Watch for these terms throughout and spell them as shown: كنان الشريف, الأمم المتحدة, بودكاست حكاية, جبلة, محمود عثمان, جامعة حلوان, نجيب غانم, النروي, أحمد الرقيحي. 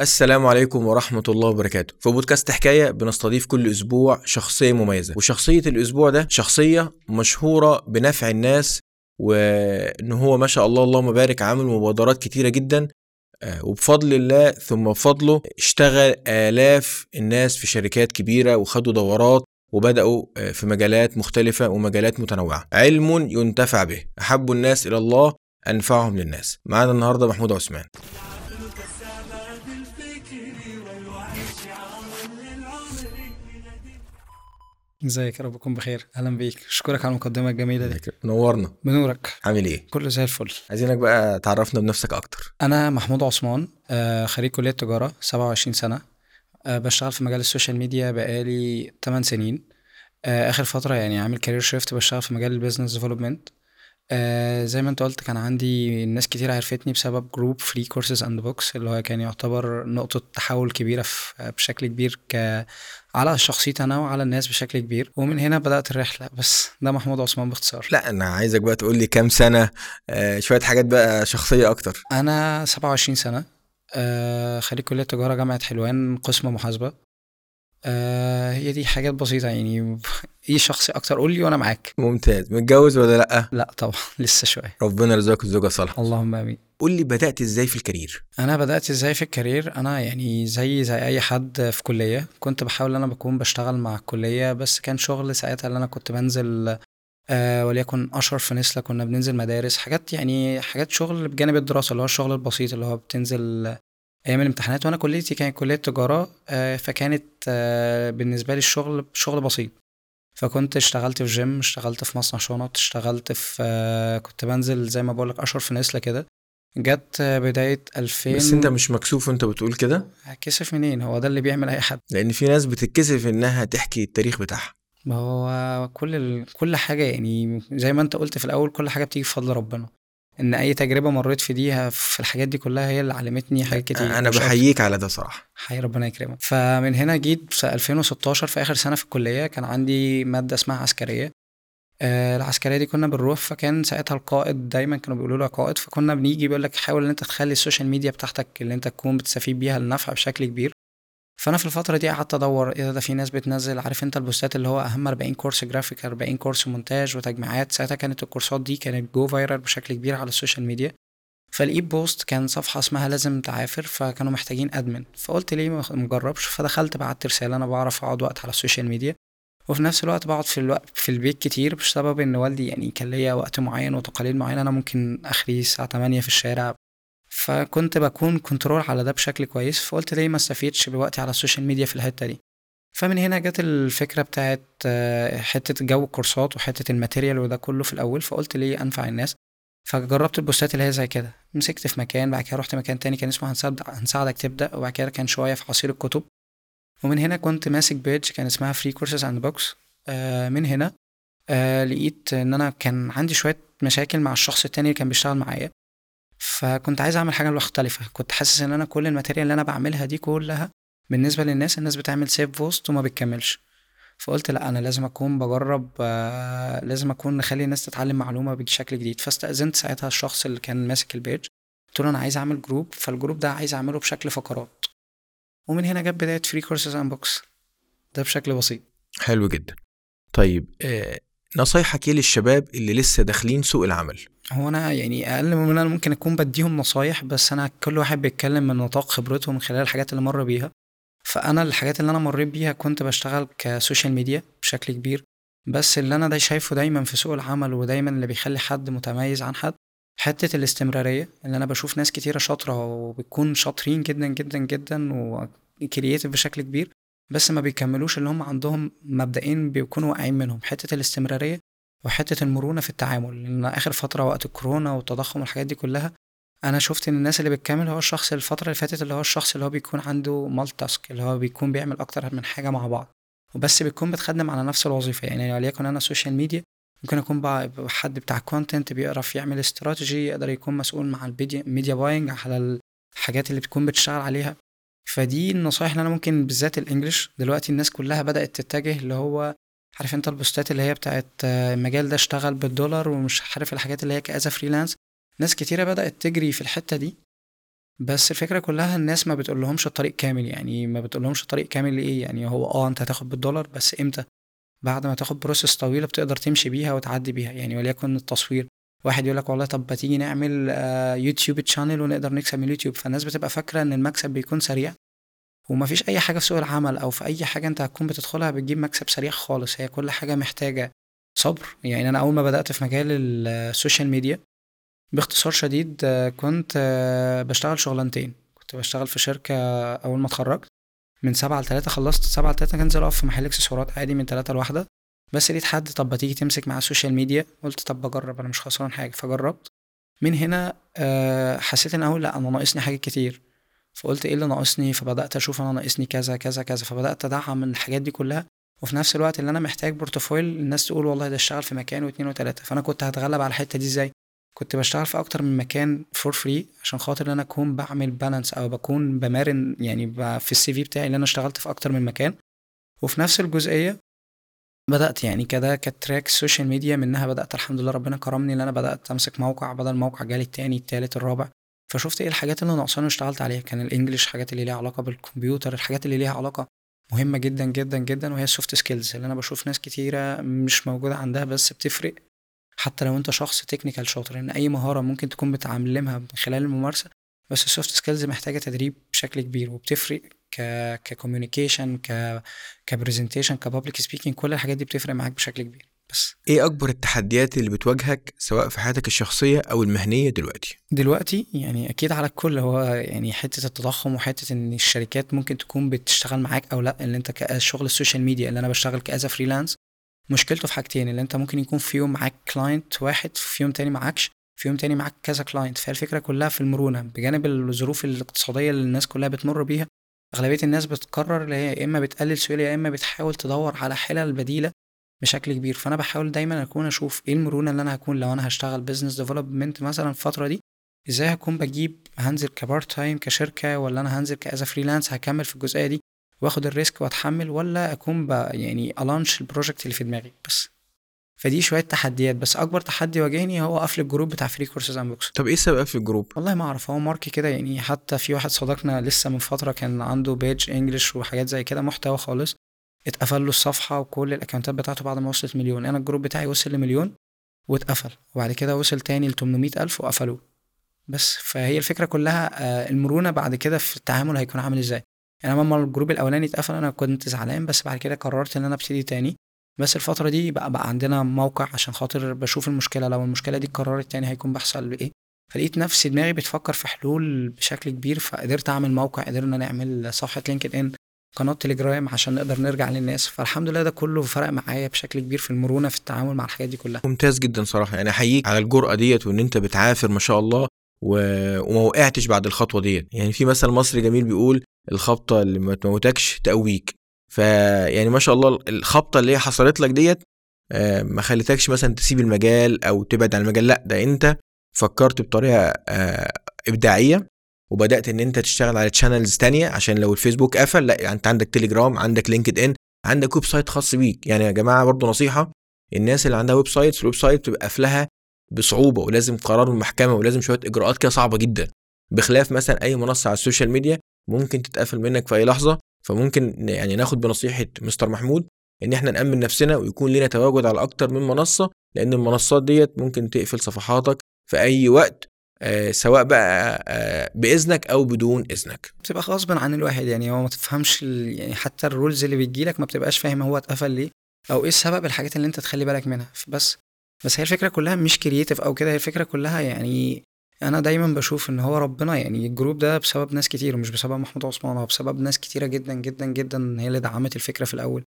السلام عليكم ورحمة الله وبركاته. في بودكاست حكاية بنستضيف كل أسبوع شخصية مميزة، وشخصية الأسبوع ده شخصية مشهورة بنفع الناس، وأن هو ما شاء الله اللهم بارك عامل مبادرات كتيرة جدا، وبفضل الله ثم بفضله اشتغل آلاف الناس في شركات كبيرة وخدوا دورات وبدأوا في مجالات مختلفة ومجالات متنوعة. علم ينتفع به، أحب الناس إلى الله أنفعهم للناس. معنا النهاردة محمود عثمان. ازيك؟ يا رب تكون بخير. اهلا بيك، اشكرك على المقدمه الجميله دي. نورنا. بنورك. عامل ايه؟ كله زي الفل. عايزينك بقى تعرفنا بنفسك اكتر. انا محمود عثمان، خريج كليه تجاره، 27 سنه، بشتغل في مجال السوشيال ميديا بقالي 8 سنين. اخر فتره يعني عامل كارير شيفت، بشتغل في مجال البيزنس ديفلوبمنت. زي ما انت قلت، كان عندي ناس كتير عرفتني بسبب جروب Free Courses and Box، اللي هو كان يعتبر نقطة تحول كبيرة بشكل كبير على شخصيتي أنا وعلى الناس بشكل كبير، ومن هنا بدأت الرحلة. بس ده محمود عثمان باختصار. لا، أنا عايزك بقى تقول لي كام سنة، شوية حاجات بقى شخصية أكتر. أنا 27 سنة، خريج كلية تجارة جامعة حلوان، قسم محاسبة. هي دي حاجات بسيطة يعني. ايه شخصي اكتر؟ قول لي وانا معاك. ممتاز. متجوز ولا لا؟ لا طبعا، لسه شوية. ربنا يرزقك الزوجة الصالحة. اللهم امين. قول لي بدأت ازاي في الكارير؟ انا بدأت ازاي في الكارير؟ انا يعني زي اي حد في كلية، كنت بحاول انا بكون بشتغل مع الكلية، بس كان شغل ساعتها اللي انا كنت بنزل وليكن أشهر في نسلة، كنا بننزل مدارس، حاجات شغل بجانب الدراسة، اللي هو الشغل البسيط اللي هو بتنزل ايام الامتحانات. وانا كليتي كانت كليه تجاره، فكانت بالنسبه لي الشغل شغل بسيط. فكنت اشتغلت في جيم، اشتغلت في مصنع شنط، اشتغلت في كنت بنزل زي ما بقول لك اشهر في نسله كده. جت بدايه 2000. بس انت مش مكسوف وانت بتقول كده؟ هتكسف منين؟ هو ده اللي بيعمل اي حد، لان في ناس بتتكسف انها تحكي التاريخ بتاعها. ما هو كل حاجه يعني زي ما انت قلت في الاول، كل حاجه بتيجي بفضل ربنا، ان اي تجربه مريت في ديها في الحاجات دي كلها هي اللي علمتني حاجات كتير. انا بحييك على ده صراحه، حي ربنا يكرمك. فمن هنا جيت في 2016، في اخر سنه في الكليه، كان عندي ماده اسمها عسكريه. العسكريه دي كنا بنروح، فكان ساعتها القائد دايما كانوا بيقولوا له قائد، فكنا بنيجي بيقول لك حاول ان انت تخلي السوشيال ميديا بتاعتك اللي انت تكون بتستفيد بيها النفع بشكل كبير. فانا في الفتره دي قعدت ادور ايه ده، في ناس بتنزل عارف انت البوستات اللي هو اهم 40 كورس جرافيك، 40 كورس مونتاج وتجميعات. ساعتها كانت الكورسات دي كانت جو فايرال بشكل كبير على السوشيال ميديا. فلقيت بوست كان صفحه اسمها لازم تعافر، فكانوا محتاجين ادمن، فقلت ليه ما اجربش. فدخلت بعت رساله، انا بعرف اقعد وقت على السوشيال ميديا، وفي نفس الوقت بقعد في البيت كتير بسبب ان والدي يعني كان ليا وقت معين وتقاليد معينه، انا ممكن اخري الساعه 8 في الشارع، فكنت بكون كنترول على ده بشكل كويس. فقلت ليه ما استفيدش بوقتي على السوشيال ميديا في الحته دي. فمن هنا جت الفكره بتاعت حته جو الكورسات وحته الماتيريال وده كله في الاول. فقلت ليه انفع الناس، فجربت البوستات اللي هي زي كده، مسكت في مكان، بعد كده رحت مكان تاني كان اسمه هنساعدك تبدا، وبعد كده كان شويه في عصير الكتب. ومن هنا كنت ماسك بيج كان اسمها Free Courses and Box. من هنا لقيت ان انا كان عندي شويه مشاكل مع الشخص التاني اللي كان بيشتغل معايا، فكنت عايز اعمل حاجه مختلفه. كنت حاسس ان انا كل الماتيريال اللي انا بعملها دي كلها بالنسبه للناس، الناس بتعمل سيف بوست وما بتكملش. فقلت لا، انا لازم اكون بجرب، لازم اكون نخلي الناس تتعلم معلومه بشكل جديد. فاستاذنت ساعتها الشخص اللي كان ماسك البيج، قلت له انا عايز اعمل جروب، فالجروب ده عايز اعمله بشكل فقرات. ومن هنا جت بدايه Free Courses and Box ده بشكل بسيط. حلو جدا. طيب نصايحك ايه للشباب اللي لسه داخلين سوق العمل؟ هو انا يعني اقل من انا ممكن اكون بديهم نصايح، بس انا كل واحد بيتكلم من نطاق خبرته من خلال الحاجات اللي مر بيها. فانا الحاجات اللي انا مريت بيها كنت بشتغل كسوشيال ميديا بشكل كبير، بس اللي انا شايفه دايما في سوق العمل ودايما اللي بيخلي حد متميز عن حد حته الاستمراريه. اللي انا بشوف ناس كتيره شاطره وبتكون شاطرين جدا جدا جدا وكرييتيف بشكل كبير، بس ما بيكملوش، اللي هم عندهم مبدئين بيكونوا واقعين منهم، حته الاستمراريه وحته المرونه في التعامل. لان اخر فتره وقت الكورونا والتضخم والحاجات دي كلها، انا شفت ان الناس اللي بتكمل هو الشخص الفتره اللي فاتت، اللي هو الشخص اللي هو بيكون عنده مالتي تاسك، اللي هو بيكون بيعمل اكتر من حاجه مع بعض، وبس بيكون بتخدم على نفس الوظيفه. يعني وليكن انا سوشيال ميديا، ممكن اكون بقى حد بتاع كونتنت بيعرف يعمل استراتيجي، يقدر يكون مسؤول مع الميديا باينج على الحاجات اللي بتكون بتشتغل عليها. فدي النصائح اللي انا ممكن، بالذات الانجليش دلوقتي الناس كلها بدات تتجه اللي هو عارف انت البوستات اللي هي بتاعت المجال ده اشتغل بالدولار، ومش عارف الحاجات اللي هي كأزا فريلانس. ناس كتيره بدات تجري في الحته دي، بس الفكرة كلها الناس ما بتقولهمش الطريق كامل. يعني ما بتقولهمش الطريق كامل لإيه؟ يعني هو انت هتاخد بالدولار، بس امتى؟ بعد ما تاخد بروسس طويلة بتقدر تمشي بيها وتعدي بيها. يعني وليكن التصوير، واحد يقولك والله طب تيجي نعمل يوتيوب تشانل ونقدر نكسب من اليوتيوب. فالناس بتبقى فاكرة ان المكسب بيكون سريع، وما فيش اي حاجة في سوق العمل او في اي حاجة انت هتكون بتدخلها بتجيب مكسب سريع خالص. هي كل حاجة محتاجة صبر. يعني انا اول ما بدأت في مجال السوشيال ميديا باختصار شديد كنت بشتغل شغلانتين. كنت بشتغل في شركة اول ما اتخرجت من 7-3، خلصت 7-3 كنت اقف في محل اكسسوارات عادي من 3-1. بس لقيت حد طب ما تيجي تمسك مع السوشيال ميديا، قلت طب بجرب انا مش خسران حاجة. فجربت من هنا حسيت ان انا ناقصني حاجة كتير. فقلت ايه اللي ناقصني؟ فبدأت اشوف انا ناقصني كذا كذا كذا، فبدأت ادعم من الحاجات دي كلها. وفي نفس الوقت اللي انا محتاج بورتفويل الناس تقول والله ده اشتغل في مكان 2-3. فانا كنت هتغلب على الحته دي ازاي؟ كنت بشتغل في اكتر من مكان فور فري عشان خاطر ان انا اكون بعمل بالانس او بكون بمرن. يعني في السي في بتاعي اللي انا اشتغلت في اكتر من مكان. وفي نفس الجزئيه بدات يعني كده كتراك سوشيال ميديا، منها بدات الحمد لله ربنا كرمني ان انا بدات امسك موقع، بدل موقع جالي الثاني الثالث الرابع. فشفت ايه الحاجات اللي ناقصاني واشتغلت عليها. كان الانجليش، حاجات اللي ليها علاقه بالكمبيوتر، الحاجات اللي ليها علاقه مهمه جدا جدا جدا، وهي السوفت سكيلز اللي انا بشوف ناس كتيره مش موجوده عندها بس بتفرق. حتى لو انت شخص تكنيكال شاطر، ان اي مهاره ممكن تكون بتعلمها من خلال الممارسه، بس السوفت سكيلز محتاجه تدريب بشكل كبير وبتفرق ككوميونيكيشن، كبرزنتيشن، كبابليك سبيكينج. كل الحاجات دي بتفرق معاك بشكل كبير. بس ايه اكبر التحديات اللي بتواجهك سواء في حياتك الشخصيه او المهنيه دلوقتي؟ يعني اكيد على الكل هو يعني حته التضخم، وحته ان الشركات ممكن تكون بتشتغل معاك او لا. اللي انت كشغل السوشيال ميديا اللي انا بشتغل كازا فريلانس، مشكلته في حاجتين. اللي انت ممكن يكون في يوم معاك كلاينت واحد، في يوم تاني معاكش، في يوم تاني معاك كذا كلاينت. فالفكره كلها في المرونه، بجانب الظروف الاقتصاديه اللي الناس كلها بتمر بيها. اغلبيه الناس بتقرر يا اما بتقلل سويلة يا اما بتحاول تدور على حلل بديله بشكل كبير. فانا بحاول دايما اكون اشوف ايه المرونه اللي انا هكون لو انا هشتغل بزنس ديفلوبمنت مثلا الفتره دي. ازاي هكون بجيب، هنزل كبارت تايم كشركه، ولا انا هنزل كازا فريلانس هكمل في الجزئيه دي واخد الريسك واتحمل، ولا اكون يعني الانش البروجكت اللي في دماغي. بس فدي شويه تحديات. بس اكبر تحدي واجهني هو قفل الجروب بتاع فري كورسز اند بوكس. طب ايه سبب قفل الجروب؟ والله ما اعرف، هو ماركي كده يعني. حتى في واحد صديقنا لسه من فتره كان عنده بيج انجلش وحاجات زي كده، محتوى خالص، اتقفل له الصفحه وكل الاكونتات بتاعته بعد ما وصلت 1,000,000. انا الجروب بتاعي وصل ل 1,000,000 واتقفل، وبعد كده وصل تاني ل 800,000 وقفلوه. بس فهي الفكره كلها المرونه بعد كده في التعامل هيكون عامل ازاي. انا لما الجروب الاولاني اتقفل انا كنت زعلان، بس بعد كده قررت ان انا ابتدي تاني. بس الفتره دي بقى عندنا موقع عشان خاطر بشوف المشكله، لو المشكله دي اتكررت تاني هيكون بحصل ايه. فلقيت نفسي دماغي بتفكر في حلول بشكل كبير. فقدرت اعمل موقع، قدرنا نعمل صفحه لينكد ان، قناه تليجرام عشان نقدر نرجع للناس. فالحمد لله ده كله فرق معايا بشكل كبير في المرونه في التعامل مع الحاجات دي كلها. ممتاز جدا صراحه، يعني احييك على الجرأه ديت وان انت بتعافر ما شاء الله وما وقعتش بعد الخطوه ديت. يعني في مثل مصري جميل بيقول الخبطه اللي ما تموتكش تقويك. فيعني ما شاء الله الخبطه اللي هي حصلت لك ديت ما خلتكش مثلا تسيب المجال او تبعد عن المجال، لا ده انت فكرت بطريقه ابداعيه وبدات ان انت تشتغل على تشانلز تانية. عشان لو الفيسبوك قفل، لا انت عندك تليجرام، عندك لينكد ان، عندك ويب سايت خاص بيك. يعني يا جماعه برضو نصيحه، الناس اللي عندها ويب سايت بتبقى قافلها بصعوبه ولازم قرار المحكمه ولازم شويه اجراءات كده صعبه جدا، بخلاف مثلا اي منصه على السوشيال ميديا ممكن تتقفل منك في اي لحظه. فممكن يعني ناخد بنصيحه مستر محمود ان احنا نامن نفسنا ويكون لنا تواجد على اكتر من منصه، لان المنصات ديت ممكن تقفل صفحاتك في اي وقت، سواء بقى باذنك او بدون اذنك، بتبقى غصب عن الواحد. يعني هو ما تفهمش يعني حتى الرولز اللي بتجي لك ما بتبقاش فاهم هو اتقفل ليه او ايه سبب الحاجات اللي انت تخلي بالك منها. بس هي الفكره كلها مش كرييتيف او كده. هي الفكره كلها يعني انا دايما بشوف ان هو ربنا، يعني الجروب ده بسبب ناس كتير ومش بسبب محمود عثمان، هو بسبب ناس كتيره جدا جدا جدا هي اللي دعمت الفكره في الاول.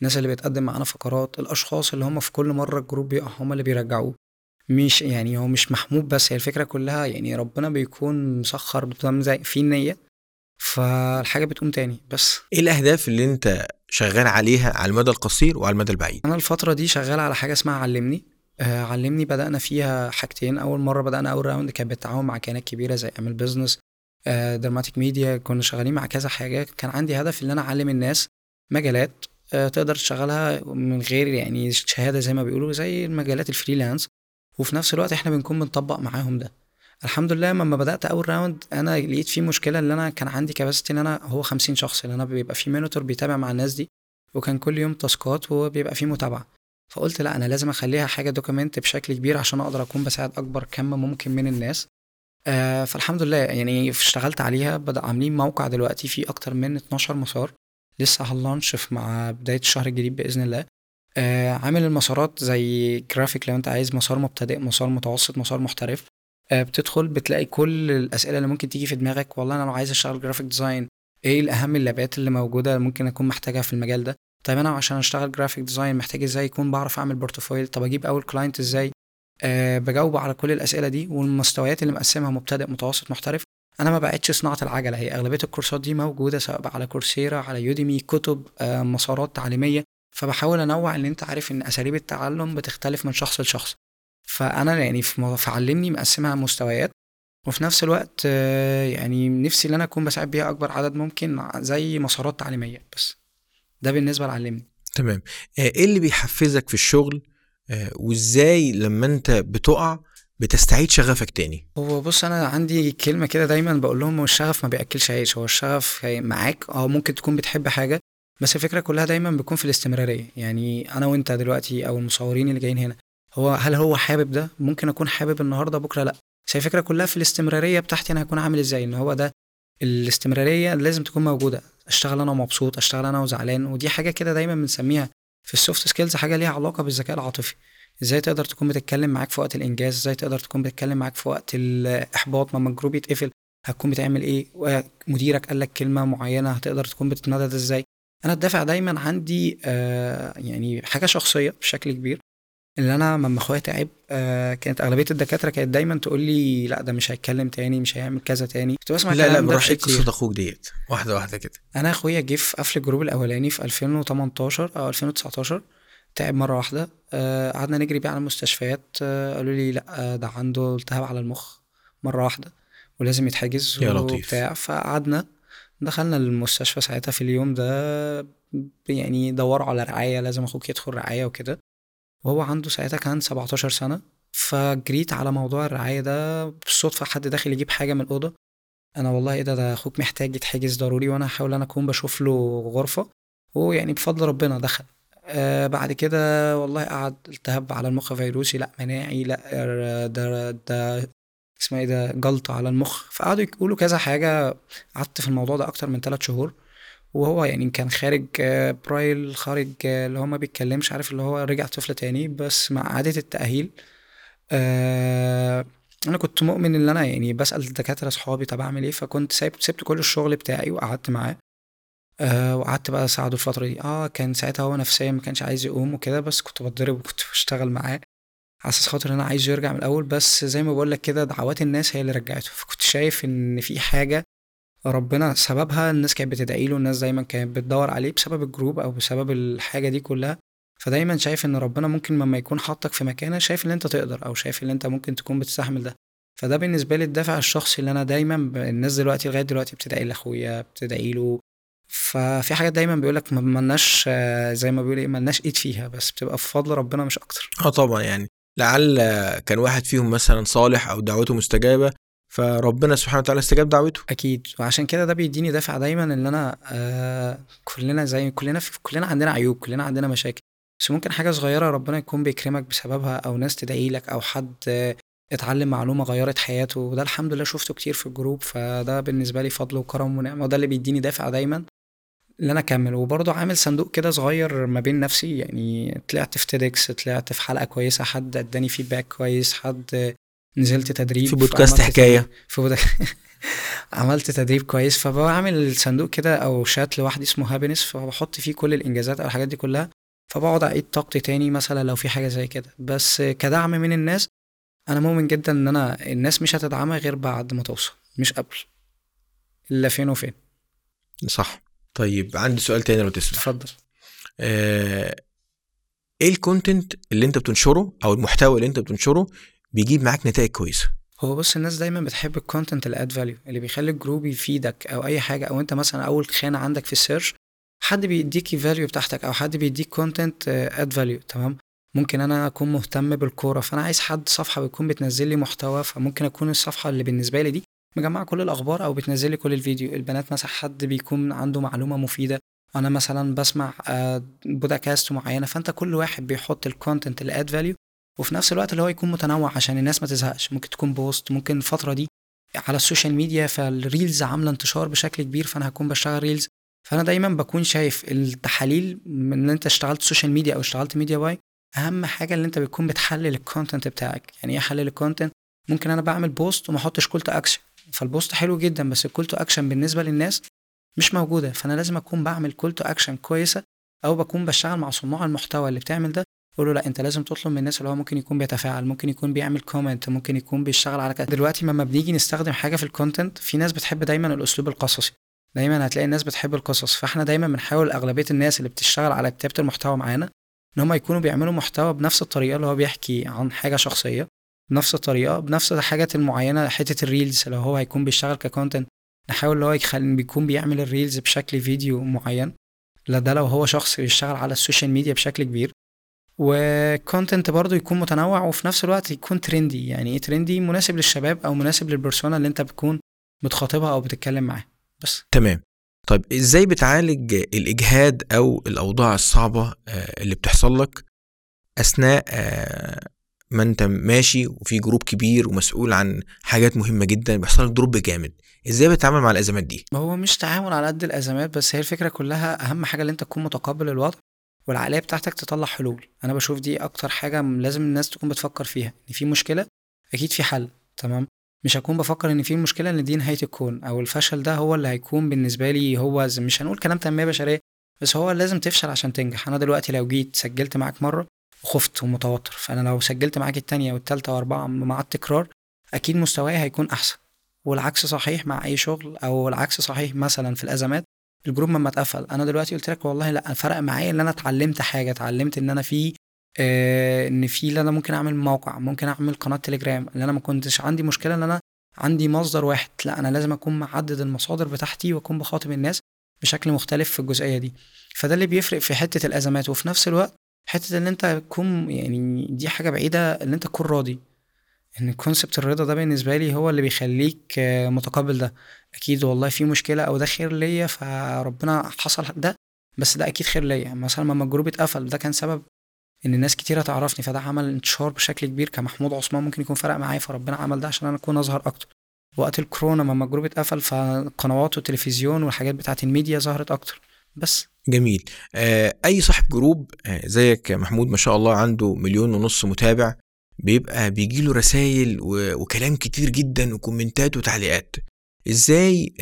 الناس اللي بتقدم معانا فقرات، الاشخاص اللي هم في كل مره الجروب بيقع هم اللي بيرجعوه. مش يعني هو مش محمود بس، هي الفكره كلها يعني ربنا بيكون مسخر في النيه فالحاجه بتقوم تاني. بس ايه الاهداف اللي انت شغال عليها على المدى القصير وعلى المدى البعيد؟ انا الفتره دي شغال على حاجه اسمها علمني. بدأنا فيها حاجتين. أول مرة بدأنا أول راوند كان بالتعاون مع كيانات كبيرة زي أعمل بيزنس، دراماتيك ميديا، كنا شغالين مع كذا حاجة. كان عندي هدف إن أنا أعلم الناس مجالات تقدر تشتغلها من غير يعني شهادة زي ما بيقولوا، زي المجالات الفريلانس، وفي نفس الوقت إحنا بنكون بنطبق معاهم ده. الحمد لله لما بدات اول راوند انا لقيت فيه مشكله، اللي انا كان عندي كباسيتي ان انا هو 50 شخص، اللي انا بيبقى فيه مينيتور بيتابع مع الناس دي، وكان كل يوم تاسكات وبيبقى فيه متابعه. فقلت لا، انا لازم اخليها حاجه دوكيمنت بشكل كبير عشان اقدر اكون بساعد اكبر كم ممكن من الناس. فالحمد لله يعني اشتغلت عليها. بدا عاملين موقع دلوقتي فيه اكتر من 12 مسار، لسه هنلانش مع بدايه الشهر الجديد باذن الله. عامل المسارات زي جرافيك، لو انت عايز مسار مبتدئ، مسار متوسط، مسار محترف. بتدخل بتلاقي كل الاسئله اللي ممكن تيجي في دماغك، والله انا لو عايز اشتغل جرافيك ديزاين ايه الاهم اللابات اللي موجوده ممكن اكون محتاجها في المجال ده، طيب انا عشان اشتغل جرافيك ديزاين محتاج ازاي يكون بعرف اعمل بورتفوليو، طب اجيب اول كلاينت ازاي. بجاوب على كل الاسئله دي، والمستويات اللي مقسمها مبتدئ متوسط محترف. انا ما بقتش صناعه العجله، هي اغلبيه الكورسات دي موجوده سواء على كورسيرا، على يوديمي، كتب، مسارات تعليميه. فبحاول انوع، ان انت عارف ان اساليب التعلم بتختلف من شخص لشخص. فانا يعني فعلمني مقسمها مستويات، وفي نفس الوقت يعني نفسي ان انا اكون بساعد بيها اكبر عدد ممكن زي مسارات تعليميه. بس ده بالنسبه لعلمني. تمام. ايه اللي بيحفزك في الشغل، وازاي لما انت بتقع بتستعيد شغفك تاني؟ هو بص، انا عندي كلمه كده دايما بقول لهم، هو الشغف ما بياكلش عيش، هو الشغف معاك. ممكن تكون بتحب حاجه، بس الفكره كلها دايما بيكون في الاستمراريه. يعني انا وانت دلوقتي او المصورين اللي جايين هنا، هو هل هو حابب ده؟ ممكن اكون حابب النهارده، بكره لا. بس الفكره كلها في الاستمراريه بتاعتي، انا هكون عامل ازاي ان هو ده. الاستمراريه لازم تكون موجوده، اشتغل انا مبسوط، اشتغل انا وزعلان. ودي حاجه كده دايما بنسميها في السوفت سكيلز، حاجه ليها علاقه بالذكاء العاطفي. ازاي تقدر تكون بتتكلم معاك في وقت الانجاز، ازاي تقدر تكون بتتكلم معاك في وقت الاحباط، لما الجروب يتقفل هتكون بتعمل ايه، مديرك قال لك كلمه معينه هتقدر تكون بتتندد ازاي. انا الدافع دايما عندي يعني حاجه شخصيه بشكل كبير، اللي انا لما اخويا تعب كانت اغلبيه الدكاتره كانت دايما تقول لي لا ده مش هيتكلم تاني، مش هيعمل كذا تاني. كنت بسمع لا بروح قصه اخوك ديت واحده واحده كده. انا اخويا جه في قفل الجروب الاولاني في 2018 او 2019، تعب مره واحده. قعدنا نجري بيه على المستشفيات، قالوا لي لا ده عنده التهاب على المخ مره واحده ولازم يتحجز وبتاع. فقعدنا دخلنا المستشفى ساعتها في اليوم ده، يعني دوروا على رعايه، لازم اخوك يدخل رعايه وكده، وهو عنده ساعتها كان 17 سنه. فجريت على موضوع الرعايه ده بالصدفه، حد داخل يجيب حاجه من الاوضه، انا والله ايه ده اخوك محتاج يتحجز ضروري، وانا هحاول انا اكون بشوف له غرفه. ويعني بفضل ربنا دخل. بعد كده والله قعد التهاب على المخ فيروسي، لا مناعي، لا ده اسمه ايه ده جلطه على المخ. فقعدوا يقولوا كذا حاجه. قعدت في الموضوع ده اكتر من 3 شهور، وهو يعني كان خارج برايل، خارج اللي هو ما بيتكلمش، عارف اللي هو رجع طفل تاني. بس مع عادة التأهيل انا كنت مؤمن ان انا يعني بسأل الدكاترة صحابي طب اعمل ايه. فكنت سبت كل الشغل بتاعي وقعدت معاه، وقعدت بقى اساعده الفترة دي. كان ساعتها هو نفسيا ما كانش عايز يقوم وكده، بس كنت بتضرب وكنت بشتغل معاه على اساس خاطر ان انا عايز يرجع من الاول. بس زي ما بقول لك كده، دعوات الناس هي اللي رجعته. فكنت شايف ان في حاجة ربنا سببها، الناس كانت بتدعيله، الناس دايما كانت بتدور عليه بسبب الجروب او بسبب الحاجه دي كلها. فدايما شايف ان ربنا ممكن لما يكون حاطك في مكانه، شايف ان انت تقدر، او شايف ان انت ممكن تكون بتستحمل ده. فده بالنسبه لي الدافع الشخصي، اللي انا دايما الناس دلوقتي لغايه دلوقتي بتدعي لاخويا، بتدعي له. ففي حاجات دايما بيقولك ملناش، زي ما بيقول ايه، ملناش ايد فيها، بس بتبقى بفضل ربنا مش اكتر. طبعا يعني لعل كان واحد فيهم مثلا صالح او دعوته مستجابه، فربنا سبحانه وتعالى استجاب دعوته اكيد. وعشان كده ده بيديني دافع دايما ان انا كلنا زي كلنا عندنا عيوب، كلنا عندنا مشاكل، بس ممكن حاجه صغيره ربنا يكون بيكرمك بسببها، او ناس تدعي لك، او حد اتعلم معلومه غيرت حياته. وده الحمد لله شفته كتير في الجروب. فده بالنسبه لي فضل وكرم ونعمه، وده اللي بيديني دافع دايما ان انا اكمل. وبرضه عامل صندوق كده صغير ما بين نفسي، يعني طلعت في تيدكس، طلعت في حلقه كويسه، حد اداني فيدباك كويس، حد نزلت تدريب في بودكاست حكاية، عملت تدريب كويس. فبعمل صندوق كده او شات لوحدي اسمه هابينس، فبحط فيه كل الانجازات او الحاجات دي كلها. فبقعد اعيد طاقتي تاني مثلا لو في حاجه زي كده. بس كدعم من الناس، انا مؤمن جدا ان انا الناس مش هتدعمها غير بعد ما توصل، مش قبل، الا فين وفين. صح. طيب عندي سؤال تاني لو تسمح. اتفضل. ايه الكونتنت اللي انت بتنشره او المحتوى اللي انت بتنشره بيجيب معاك نتائج كويسه؟ هو بص، الناس دايما بتحب الكونتنت اللي اد فاليو، اللي بيخلي الجروب يفيدك او اي حاجه، او انت مثلا اول خانه عندك في السيرش حد بيديك فاليو بتاعتك، او حد بيديك كونتنت اد فاليو. تمام. ممكن انا اكون مهتم بالكوره فانا عايز حد صفحه بتكون بتنزل لي محتوى، فممكن اكون الصفحه اللي بالنسبه لي دي مجمعه كل الاخبار او بتنزل لي كل الفيديو. البنات مثلا حد بيكون عنده معلومه مفيده، انا مثلا بسمع بودكاست معينه، فانت كل واحد بيحط الكونتنت اللي اد فاليو وفي نفس الوقت اللي هو يكون متنوع عشان الناس ما تزهقش. ممكن تكون بوست، ممكن الفتره دي على السوشيال ميديا فالريلز عامله انتشار بشكل كبير فانا هكون بشتغل ريلز، فانا دايما بكون شايف التحاليل من ان انت اشتغلت سوشيال ميديا او اشتغلت ميديا باي، اهم حاجه ان انت بتكون بتحلل الكونتنت بتاعك. يعني ايه احلل الكونتنت؟ ممكن انا بعمل بوست وما احطش كول تو اكشن، فالبوست حلو جدا بس الكول تو اكشن بالنسبه للناس مش موجوده، فانا لازم اكون بعمل كول تو اكشن كويسه، او بكون بشتغل مع صناع المحتوى اللي بتعمل ده اقول له لا انت لازم تطلب من الناس اللي هو ممكن يكون بيتفاعل، ممكن يكون بيعمل كومنت، ممكن يكون بيشتغل على كده. دلوقتي لما بنيجي نستخدم حاجه في الكونتنت، في ناس بتحب دايما الاسلوب القصصي، دايما هتلاقي الناس بتحب القصص، فاحنا دايما بنحاول اغلبيه الناس اللي بتشتغل على كتابه المحتوى معانا ان هم يكونوا بيعملوا محتوى بنفس الطريقه اللي هو بيحكي عن حاجه شخصيه، بنفس الطريقه بنفس الحاجات المعينه. حته الريلز لو هو هيكون بيشتغل ككونتنت نحاول اللي هو يخلي بيكون بيعمل الريلز بشكل فيديو معين، لا ده لو هو شخص بيشتغل على السوشيال ميديا بشكل كبير. والكونتنت برضو يكون متنوع وفي نفس الوقت يكون ترندي. يعني ايه ترندي؟ مناسب للشباب او مناسب للبرسونا اللي انت بتكون متخاطبها او بتتكلم معاه. بس تمام. طيب ازاي بتعالج الاجهاد او الاوضاع الصعبه اللي بتحصل لك اثناء ما انت ماشي وفي جروب كبير ومسؤول عن حاجات مهمه جدا، بيحصل لك دروب جامد؟ ازاي بتتعامل مع الازمات دي؟ هو مش تعامل على قد الازمات، بس هي الفكره كلها اهم حاجه ان انت تكون متقبل الوضع والعقليه بتاعتك تطلع حلول. انا بشوف دي اكتر حاجه لازم الناس تكون بتفكر فيها، ان في مشكله اكيد في حل. تمام، مش هكون بفكر ان في مشكله ان دي نهايه الكون او الفشل ده هو اللي هيكون بالنسبه لي هو مش هنقول كلام تنميه بشريه، بس هو لازم تفشل عشان تنجح. انا دلوقتي لو جيت سجلت معاك مره وخفت ومتوتر، فانا لو سجلت معاك الثانيه والثالثه واربعه مع التكرار اكيد مستواي هيكون احسن، والعكس صحيح مع اي شغل، او العكس صحيح مثلا في الازمات. الجروب لما اتقفل، انا دلوقتي قلت لك والله لا فرق معايا ان انا اتعلمت حاجه، اتعلمت ان انا في ان في اللي انا ممكن اعمل موقع، ممكن اعمل قناه تليجرام، ان انا ما كنتش عندي مشكله ان انا عندي مصدر واحد، لا انا لازم اكون معدد المصادر بتاعتي واكون بخاطب الناس بشكل مختلف في الجزئيه دي. فده اللي بيفرق في حته الازمات. وفي نفس الوقت حته ان انت تكون، يعني دي حاجه بعيده، ان انت تكون راضي. ان كونسبت الرضا ده بالنسبه لي هو اللي بيخليك متقبل ده. اكيد والله في مشكله او ده خير ليا، فربنا حصل ده بس ده اكيد خير ليا. مثلا لما الجروب اتقفل ده كان سبب ان الناس كتيره تعرفني، فده عمل انتشار بشكل كبير. كمحمود عثمان ممكن يكون فرق معايا، فربنا عمل ده عشان انا اكون اظهر اكتر. وقت الكورونا لما الجروب اتقفل فقنوات والتلفزيون والحاجات بتاعه الميديا ظهرت اكتر. بس جميل. اي صاحب جروب زيك محمود ما شاء الله عنده 1.5 مليون متابع، بيبقى بيجيله رسائل وكلام كتير جدا وكومنتات وتعليقات. ازاي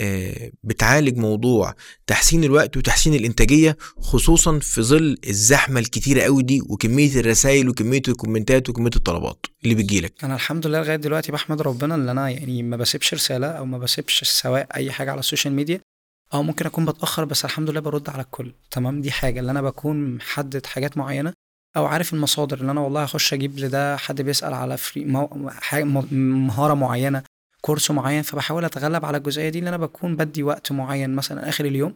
بتعالج موضوع تحسين الوقت وتحسين الانتاجية، خصوصا في ظل الزحمة الكتيرة قوي دي وكمية الرسائل وكمية الكومنتات وكمية الطلبات اللي بتجيلك؟ انا الحمد لله لغاية دلوقتي بحمد ربنا ان انا يعني ما بسيبش رسالة او ما بسيبش سواء اي حاجة على السوشيال ميديا، او ممكن اكون بتأخر بس الحمد لله برد على الكل. تمام، دي حاجة اللي انا بكون محدد حاجات معينة او عارف المصادر اللي انا والله هخش اجيب لده. حد بيسال على مهاره معينه، كورس معين، فبحاول اتغلب على الجزئيه دي. اللي انا بكون بدي وقت معين مثلا اخر اليوم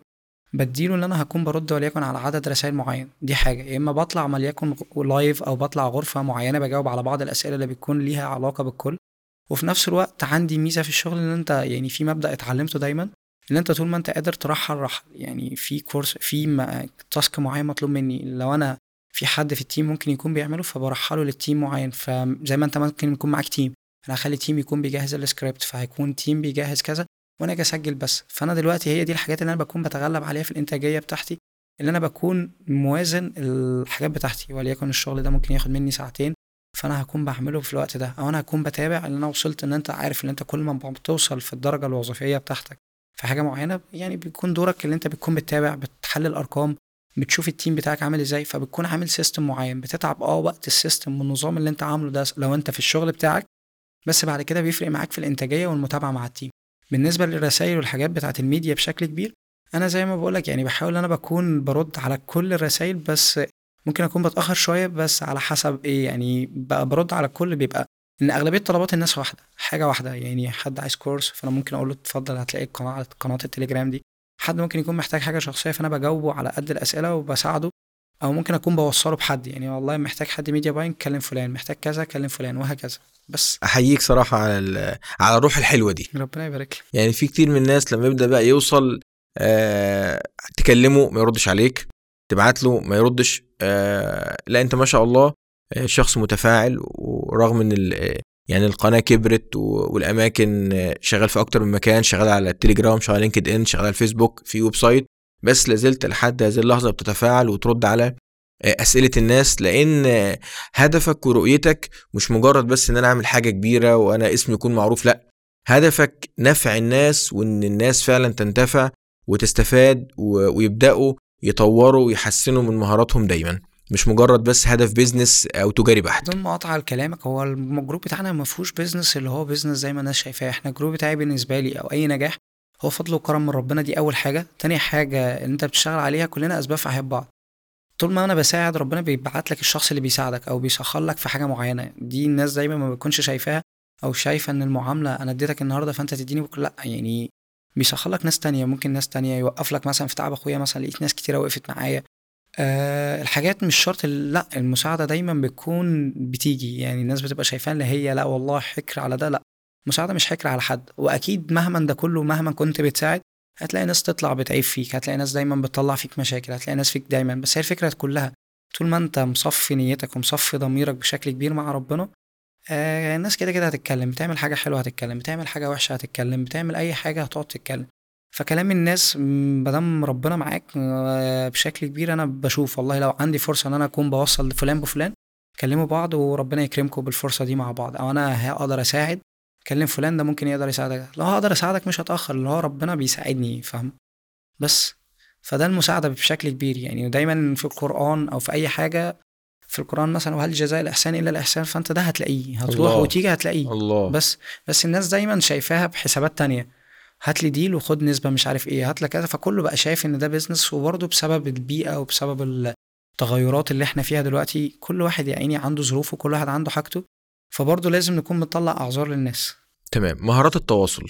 بديله ان انا هكون برد وليكن على عدد رسائل معين. دي حاجه، يا اما بطلع وليكن لايف او بطلع غرفه معينه بجاوب على بعض الاسئله اللي بتكون ليها علاقه بالكل. وفي نفس الوقت عندي ميزه في الشغل ان انت يعني في مبدا اتعلمته دايما ان انت طول ما انت قادر ترحل رحل. يعني في كورس في تاسك معين مطلوب مني، لو انا في حد في التيم ممكن يكون بيعمله فبرحله للتيم معين. فزي ما انت ممكن يكون معاك تيم، انا هخلي تيم يكون بيجهز السكريبت، فهيكون تيم بيجهز كذا وانا اجي اسجل بس. فانا دلوقتي هي دي الحاجات اللي انا بكون بتغلب عليها في الانتاجيه بتاعتي، اللي انا بكون موازن الحاجات بتاعتي. وليكن الشغل ده ممكن ياخد مني ساعتين، فانا هكون بعمله في الوقت ده، او انا هكون بتابع ان انا وصلت. ان انت عارف ان انت كل ما بتوصل في الدرجه الوظيفيه بتاعتك في حاجه معينه، يعني بيكون دورك اللي انت بتكون بتتابع، بتحلل ارقام، بتشوف التيم بتاعك عامل ازاي، فبتكون عامل سيستم معين. بتتعب وقت السيستم والنظام اللي انت عامله ده لو انت في الشغل بتاعك، بس بعد كده بيفرق معاك في الانتاجيه والمتابعه مع التيم. بالنسبه للرسائل والحاجات بتاعه الميديا بشكل كبير، انا زي ما بقولك يعني بحاول انا بكون برد على كل الرسائل، بس ممكن اكون بتاخر شويه بس على حسب ايه. يعني برد على الكل، بيبقى ان اغلبيه طلبات الناس واحده، حاجه واحده. يعني حد عايز كورس فانا ممكن اقول له اتفضل هتلاقي قناه التليجرام دي. حد ممكن يكون محتاج حاجه شخصيه فانا بجاوبه على قد الاسئله وبساعده، او ممكن اكون بوصله بحد، يعني والله محتاج حد ميديا باين كلم فلان، محتاج كذا كلم فلان، وهكذا. بس احييك صراحه على الروح الحلوه دي، ربنا يبارك. يعني في كتير من الناس لما يبدا بقى يوصل تكلمه ما يردش عليك، تبعت له ما يردش، لا انت ما شاء الله شخص متفاعل، ورغم ان يعني القناه كبرت والاماكن شغال في اكتر من مكان، شغال على التليجرام، شغال لينكد ان، شغال على الفيسبوك، في ويب سايت، بس لازلت لحد هذه اللحظه بتتفاعل وترد على اسئله الناس، لان هدفك ورؤيتك مش مجرد بس ان انا اعمل حاجه كبيره وانا اسمي يكون معروف، لا، هدفك نفع الناس، وان الناس فعلا تنتفع وتستفاد ويبداوا يطوروا ويحسنوا من مهاراتهم دايما، مش مجرد بس هدف بيزنس او تجاري بحت. بدون ما اقطع كلامك، هو الجروب بتاعنا ما فيهوش بيزنس، اللي هو بيزنس زي ما الناس شايفاه. احنا الجروب بتاعي بالنسبه لي او اي نجاح هو فضل وكرم من ربنا، دي اول حاجه. تاني حاجه ان انت بتشتغل عليها، كلنا اسباب في حياه بعض. طول ما انا بساعد ربنا بيبعت لك الشخص اللي بيساعدك او بيسخر لك في حاجه معينه. دي الناس دايما ما بتكونش شايفاها او شايفه ان المعامله انا اديتك النهارده فانت تديني بكره، لا، يعني بيسخر لك ناس تانية، ممكن ناس تانية يوقف لك مثلا في تعب اخويا مثلا، لقيت ناس كتيره وقفت معايا. الحاجات مش شرط، لا، المساعده دايما بتكون بتيجي، يعني الناس بتبقى شايفاها اللي هي لا والله حكر على ده، لا، مساعده مش حكر على حد. واكيد مهما ده كله، مهما كنت بتساعد هتلاقي ناس تطلع بتعيب فيك، هتلاقي ناس دايما بتطلع فيك مشاكل، هتلاقي ناس فيك دايما. بس هي الفكره كلها طول ما انت مصفي نيتك ومصفي ضميرك بشكل كبير مع ربنا، الناس كده كده هتتكلم، بتعمل حاجه حلوه هتتكلم، بتعمل حاجه وحشه هتتكلم، بتعمل اي حاجه هتقعد تتكلم. فكلام الناس بدم ربنا معاك بشكل كبير. انا بشوف والله لو عندي فرصه ان انا اكون بوصل لفلان بفلان، كلموا بعض وربنا يكرمكم بالفرصه دي مع بعض، او انا هقدر اساعد، كلم فلان ده ممكن يقدر يساعدك، لو هقدر اساعدك مش هتاخر، اللي هو ربنا بيساعدني، فاهم؟ بس فده المساعده بشكل كبير يعني. ودايما في القران او في اي حاجه، في القران مثلا وهل جزاء الاحسان الا الاحسان، فانت ده هتلاقيه، هتروح وتيجي هتلاقيه الله. بس الناس دايما شايفاها بحسابات تانية، هات لي ديل وخد نسبه مش عارف ايه، هات لك كذا، فكله بقى شايف ان ده بيزنس. وبرضه بسبب البيئه وبسبب التغيرات اللي احنا فيها دلوقتي، كل واحد يعني عنده ظروفه، كل واحد عنده حاجته، فبرضه لازم نكون مطلع اعذار للناس. تمام. مهارات التواصل،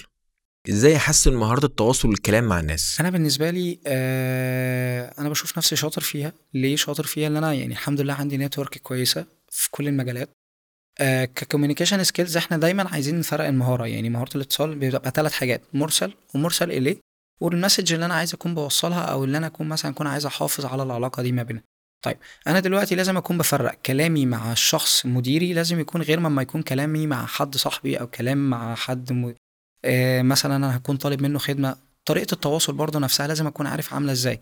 ازاي احسن مهارات التواصل والكلام مع الناس؟ انا بالنسبه لي انا بشوف نفسي شاطر فيها. ليه شاطر فيها؟ لان انا يعني الحمد لله عندي نتورك كويسه في كل المجالات. ككوميونيكيشن سكيلز احنا دايما عايزين نفرق المهاره، يعني مهاره الاتصال بيبقى 3 حاجات: مرسل ومرسل اليه، والمسج اللي انا عايز اكون بوصلها، او اللي انا اكون مثلا عايز احافظ على العلاقه دي ما بيننا. طيب انا دلوقتي لازم اكون بفرق كلامي مع الشخص مديري، لازم يكون غير مما يكون كلامي مع حد صاحبي، او كلام مع حد مثلا انا هكون طالب منه خدمه. طريقه التواصل برضه نفسها لازم اكون عارف عامله ازاي.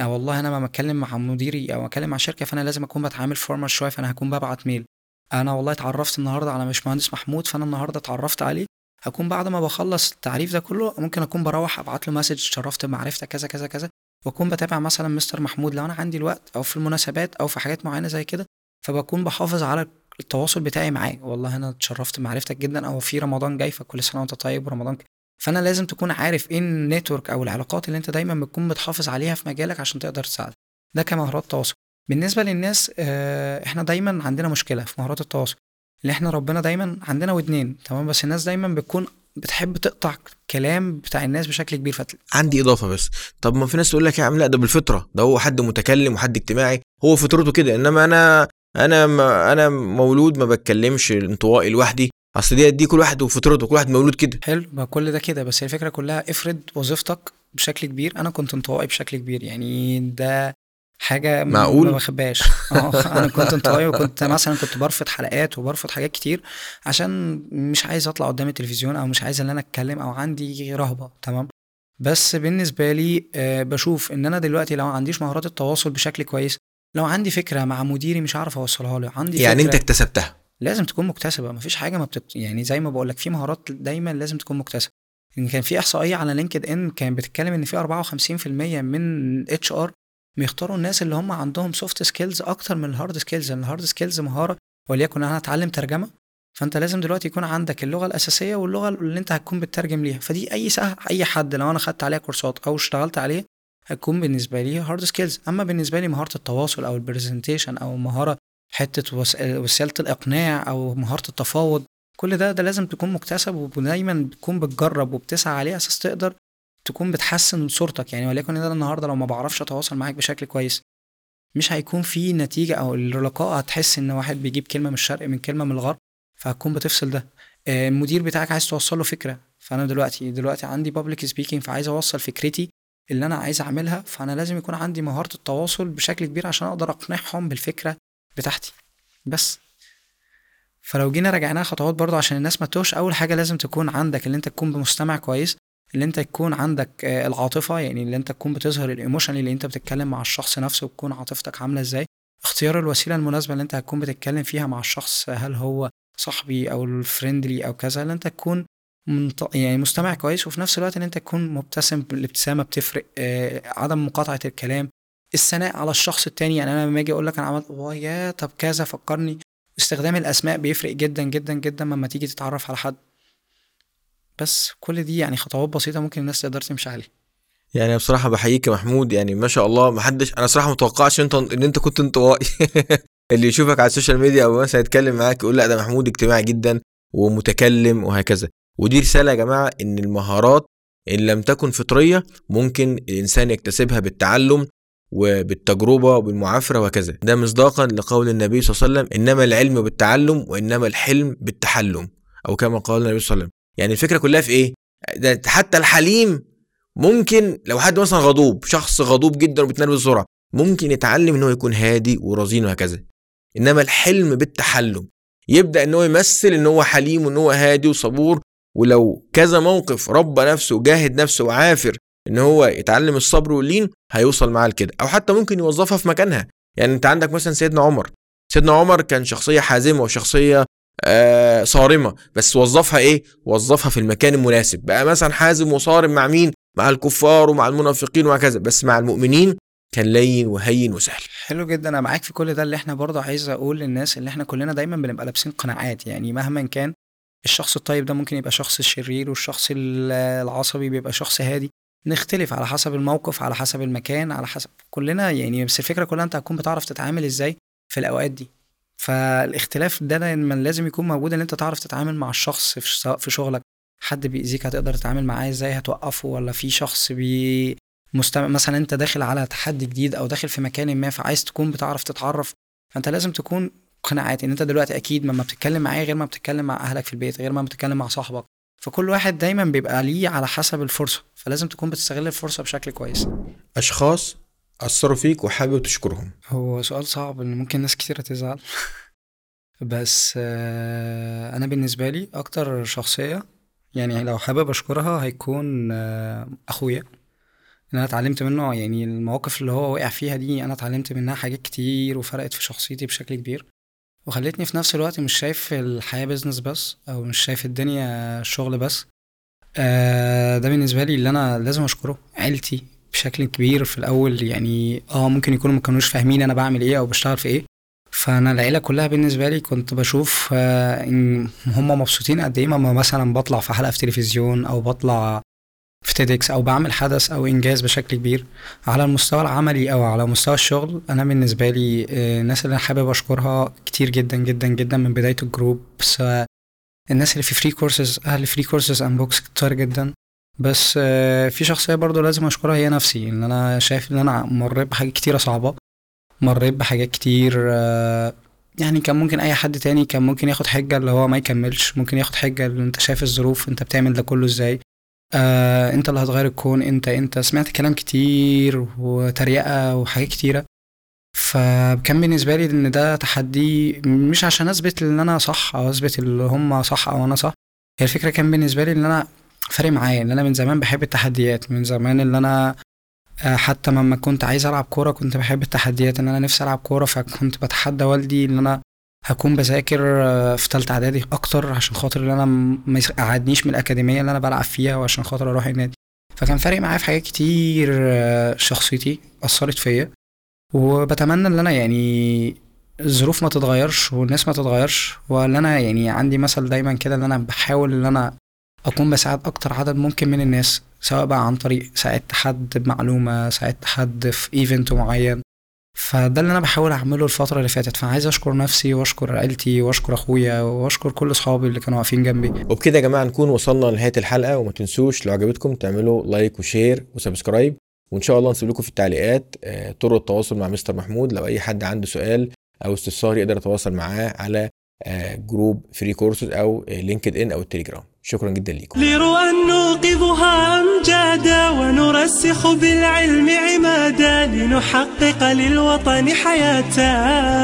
والله انا ما بتكلم مع مديري او اكلم مع شركه، فانا لازم اكون بتعامل فورمال شويه، فانا هكون ببعت ميل. انا والله اتعرفت النهارده على باشمهندس محمود، فانا النهارده اتعرفت عليه، هكون بعد ما بخلص التعريف ده كله ممكن اكون بروح ابعت له مسج اتشرفت بمعرفتك كذا كذا كذا، واكون بتابع مثلا مستر محمود لو انا عندي الوقت، او في المناسبات، او في حاجات معينه زي كده. فبكون بحافظ على التواصل بتاعي معاه، والله انا اتشرفت بمعرفتك جدا، او في رمضان جاي فكل سنه وانت طيب ورمضان. فانا لازم تكون عارف ايه النتورك او العلاقات اللي انت دايما بتكون بتحافظ عليها في مجالك عشان تقدر تساعد. ده كمهارات تواصل. بالنسبه للناس، احنا دايما عندنا مشكله في مهارات التواصل، اللي احنا ربنا دايما عندنا ودنين، تمام، بس الناس دايما بتكون بتحب تقطع كلام بتاع الناس بشكل كبير. عندي اضافه بس، طب ما في ناس تقول لك يا عم لا ده بالفطره، ده هو حد متكلم وحد اجتماعي، هو فطرته كده، انما انا مولود ما بتكلمش، انطوائي لوحدي، اصل دي كل واحد وفطرته، كل واحد مولود كده. حلو، ما كل ده كده، بس الفكره كلها افرض وظيفتك بشكل كبير. انا كنت انطوائي بشكل كبير، يعني ده حاجه معقول ما بخباش. انا كنت انطوائي، وكنت مثلا برفض حلقات وبرفض حاجات كتير عشان مش عايز اطلع قدام التلفزيون، او مش عايز ان انا اتكلم، او عندي رهبه، تمام. بس بالنسبه لي بشوف ان انا دلوقتي لو عنديش مهارات التواصل بشكل كويس، لو عندي فكره مع مديري مش عارف اوصلها له، عندي يعني انت اكتسبتها، لازم تكون مكتسبه، مفيش حاجه يعني زي ما بقول لك، في مهارات دايما لازم تكون مكتسبه. ان كان في احصائيه على لينكد ان كان بتتكلم ان في 54% من HR بيختاروا الناس اللي هم عندهم سوفت سكيلز اكتر من الهارد سكيلز. الهارد سكيلز مهاره، وليكن انا هتعلم ترجمه، فانت لازم دلوقتي يكون عندك اللغه الاساسيه واللغه اللي انت هتكون بتترجم ليها، فدي اي حد لو انا خدت عليها كورسات او اشتغلت عليه هتكون بالنسبه لي هارد سكيلز. اما بالنسبه لي مهاره التواصل او البرزنتيشن، او مهاره حته وسيله الاقناع، او مهاره التفاوض، كل ده لازم تكون مكتسب، ودايما بتكون بتجرب وبتسعى عليه اساس تقدر تكون بتحسن صورتك. يعني وليكن انا النهارده لو ما بعرفش اتواصل معاك بشكل كويس، مش هيكون في نتيجة، او الرقاقة هتحس ان واحد بيجيب كلمة من الشرق من كلمة من الغرب، فهتكون بتفصل ده. المدير بتاعك عايز توصله فكرة، فانا دلوقتي عندي public speaking، فعايز اوصل فكرتي اللي انا عايز اعملها، فانا لازم يكون عندي مهارة التواصل بشكل كبير عشان اقدر اقنعهم بالفكرة بتاعتي. بس فلو جينا رجعناها خطوات برضو عشان الناس ما تتوهش، اول حاجة لازم تكون عندك اللي انت تكون بمستمع كويس، اللي انت تكون عندك العاطفة، يعني اللي انت تكون بتظهر الايموشن اللي انت بتتكلم مع الشخص نفسه، وتكون عاطفتك عاملة ازاي. اختيار الوسيلة المناسبة اللي انت هتكون بتتكلم فيها مع الشخص، هل هو صاحبي او الفريندلي او كذا، اللي انت تكون يعني مستمع كويس، وفي نفس الوقت ان انت تكون مبتسم، الابتسامة بتفرق، عدم مقاطعة الكلام، الثناء على الشخص التاني، يعني انا لما اجي اقول لك انا عملت يا طب كذا فكرني، استخدام الاسماء بيفرق جدا جدا جدا لما تيجي تتعرف على حد. بس كل دي يعني خطوات بسيطه ممكن الناس تقدر تمشي عليها. يعني بصراحه بحييك يا محمود، يعني ما شاء الله ما حدش، انا صراحه متوقعش ان انت كنت انطوائي اللي يشوفك على السوشيال ميديا او مثلا يتكلم معاك يقول لا ده محمود اجتماعي جدا ومتكلم وهكذا. ودي رساله يا جماعه ان المهارات ان لم تكن فطريه ممكن الانسان يكتسبها بالتعلم وبالتجربة وبالمعافرة وكذا. ده مصداقا لقول النبي صلى الله عليه وسلم إنما العلم بالتعلم وإنما الحلم بالتحلم، أو كما قال النبي صلى الله عليه وسلم. يعني الفكرة كلها في إيه؟ ده حتى الحليم ممكن لو حد مثلا غضوب، شخص غضوب جدا وبتنرفز بسرعة، ممكن يتعلم إنه يكون هادي ورزين وهكذا. إنما الحلم بالتحلم يبدأ إنه يمثل إنه حليم وإنه هادي وصبور، ولو كذا موقف رب نفسه وجاهد نفسه وعافر ان هو يتعلم الصبر واللين هيوصل معاه لكده، او حتى ممكن يوظفها في مكانها. يعني انت عندك مثلا سيدنا عمر كان شخصيه حازمه وشخصيه صارمه، بس وظفها في المكان المناسب، بقى مثلا حازم وصارم مع مين؟ مع الكفار ومع المنافقين وهكذا، بس مع المؤمنين كان لين وهين وسهل. حلو جدا، انا معاك في كل ده. اللي احنا برضه عايز اقول للناس اللي احنا كلنا دايما بنبقى لابسين قناعات، يعني مهما كان الشخص الطيب ده ممكن يبقى شخص شرير، والشخص العصبي بيبقى شخص هادي، نختلف على حسب الموقف، على حسب المكان، على حسب كلنا يعني. بس الفكرة كلها انت هتكون بتعرف تتعامل ازاي في الاوقات دي. فالاختلاف ده لازم يكون موجود، ان انت تعرف تتعامل مع الشخص في شغلك، حد بيأذيك هتقدر تتعامل معاه ازاي، هتوقفه، ولا في شخص مثلا انت داخل على تحدي جديد او داخل في مكان ما، فعايز تكون بتعرف تتعرف. فانت لازم تكون قناعات ان انت دلوقتي اكيد ما بتتكلم معايا غير ما بتتكلم مع اهلك في البيت، غير ما بتتكلم مع صاحبك. فكل واحد دايما بيبقى ليه على حسب الفرصة، فلازم تكون بتستغل الفرصة بشكل كويس. أشخاص أثروا فيك وحابب تشكرهم. هو سؤال صعب إن ممكن ناس كتيرة تزعل بس أنا بالنسبة لي أكتر شخصية يعني لو حابب أشكرها هيكون أخويا، إن أنا اتعلمت منه يعني المواقف اللي هو وقع فيها دي، أنا اتعلمت منها حاجات كتير وفرقت في شخصيتي بشكل كبير، وخلتني في نفس الوقت مش شايف الحياة بيزنس بس، او مش شايف الدنيا شغل بس. ده بالنسبة لي اللي انا لازم اشكره. عيلتي بشكل كبير في الاول، يعني ممكن يكونوا ما كانوش فاهمين انا بعمل ايه او بشتغل في ايه، فانا العيلة كلها بالنسبة لي كنت بشوف ان هم مبسوطين قد ايه ما مثلا بطلع في حلقة في تلفزيون، او بطلع في تيدكس، او بعمل حدث او انجاز بشكل كبير. على المستوى العملي او على مستوى الشغل، انا بالنسبه لي الناس اللي انا حابب اشكرها كتير جدا جدا جدا، من بدايه الجروب، الناس اللي في فري كورسز، اهل فري كورسز اند بوكس كتير جدا. بس في شخصيه برضو لازم اشكرها، هي نفسي، ان انا شايف ان انا مريت بحاجات كتيره صعبه، مريت بحاجات كتير يعني كان ممكن اي حد تاني كان ممكن ياخد حجه اللي هو ما يكملش، ممكن ياخد حجه اللي انت شايف الظروف، انت بتعمل ده كله ازاي، انت اللي هتغير الكون، انت سمعت كلام كتير وتريقة وحاجات كتيرة. فكان بالنسبة لي ان ده تحدي، مش عشان اثبت ان انا صح او اثبت اللي هم صح او انا صح، هي الفكرة كان بالنسبة لي ان انا فارق معايا، ان انا من زمان بحب التحديات، من زمان اللي انا حتى لما كنت عايز العب كورة كنت بحب التحديات، ان انا نفسي العب كورة، فكنت بتحدى والدي ان انا هكون بذاكر في ثالثه اعدادي اكتر عشان خاطر ان انا ما يقعدنيش من الاكاديميه اللي انا بلعب فيها، وعشان خاطر اروح النادي. فكان فارق معايا في حاجات كتير، شخصيتي اثرت فيا، وبتمنى ان انا يعني الظروف ما تتغيرش والناس ما تتغيرش، وان انا يعني عندي مثل دايما كده ان انا بحاول ان انا اكون بساعد اكتر عدد ممكن من الناس، سواء بقى عن طريق ساعدت حد بمعلومه، ساعدت حد في ايفنت معين. فده اللي انا بحاول اعمله الفتره اللي فاتت، فعايز اشكر نفسي واشكر عائلتي واشكر اخويا واشكر كل اصحابي اللي كانوا واقفين جنبي. وبكده يا جماعه نكون وصلنا لنهايه الحلقه، وما تنسوش لو عجبتكم تعملوا لايك وشير وسبسكرايب، وان شاء الله نسيب لكم في التعليقات طرق التواصل مع مستر محمود. لو اي حد عنده سؤال او استفسار يقدر يتواصل معاه على جروب فري كورسز او لينكد ان او التليجرام. شكرا جدا ليكم. لرؤى نوقظها أمجادا ونرسخ بالعلم عمادا لنحقق للوطن حياة.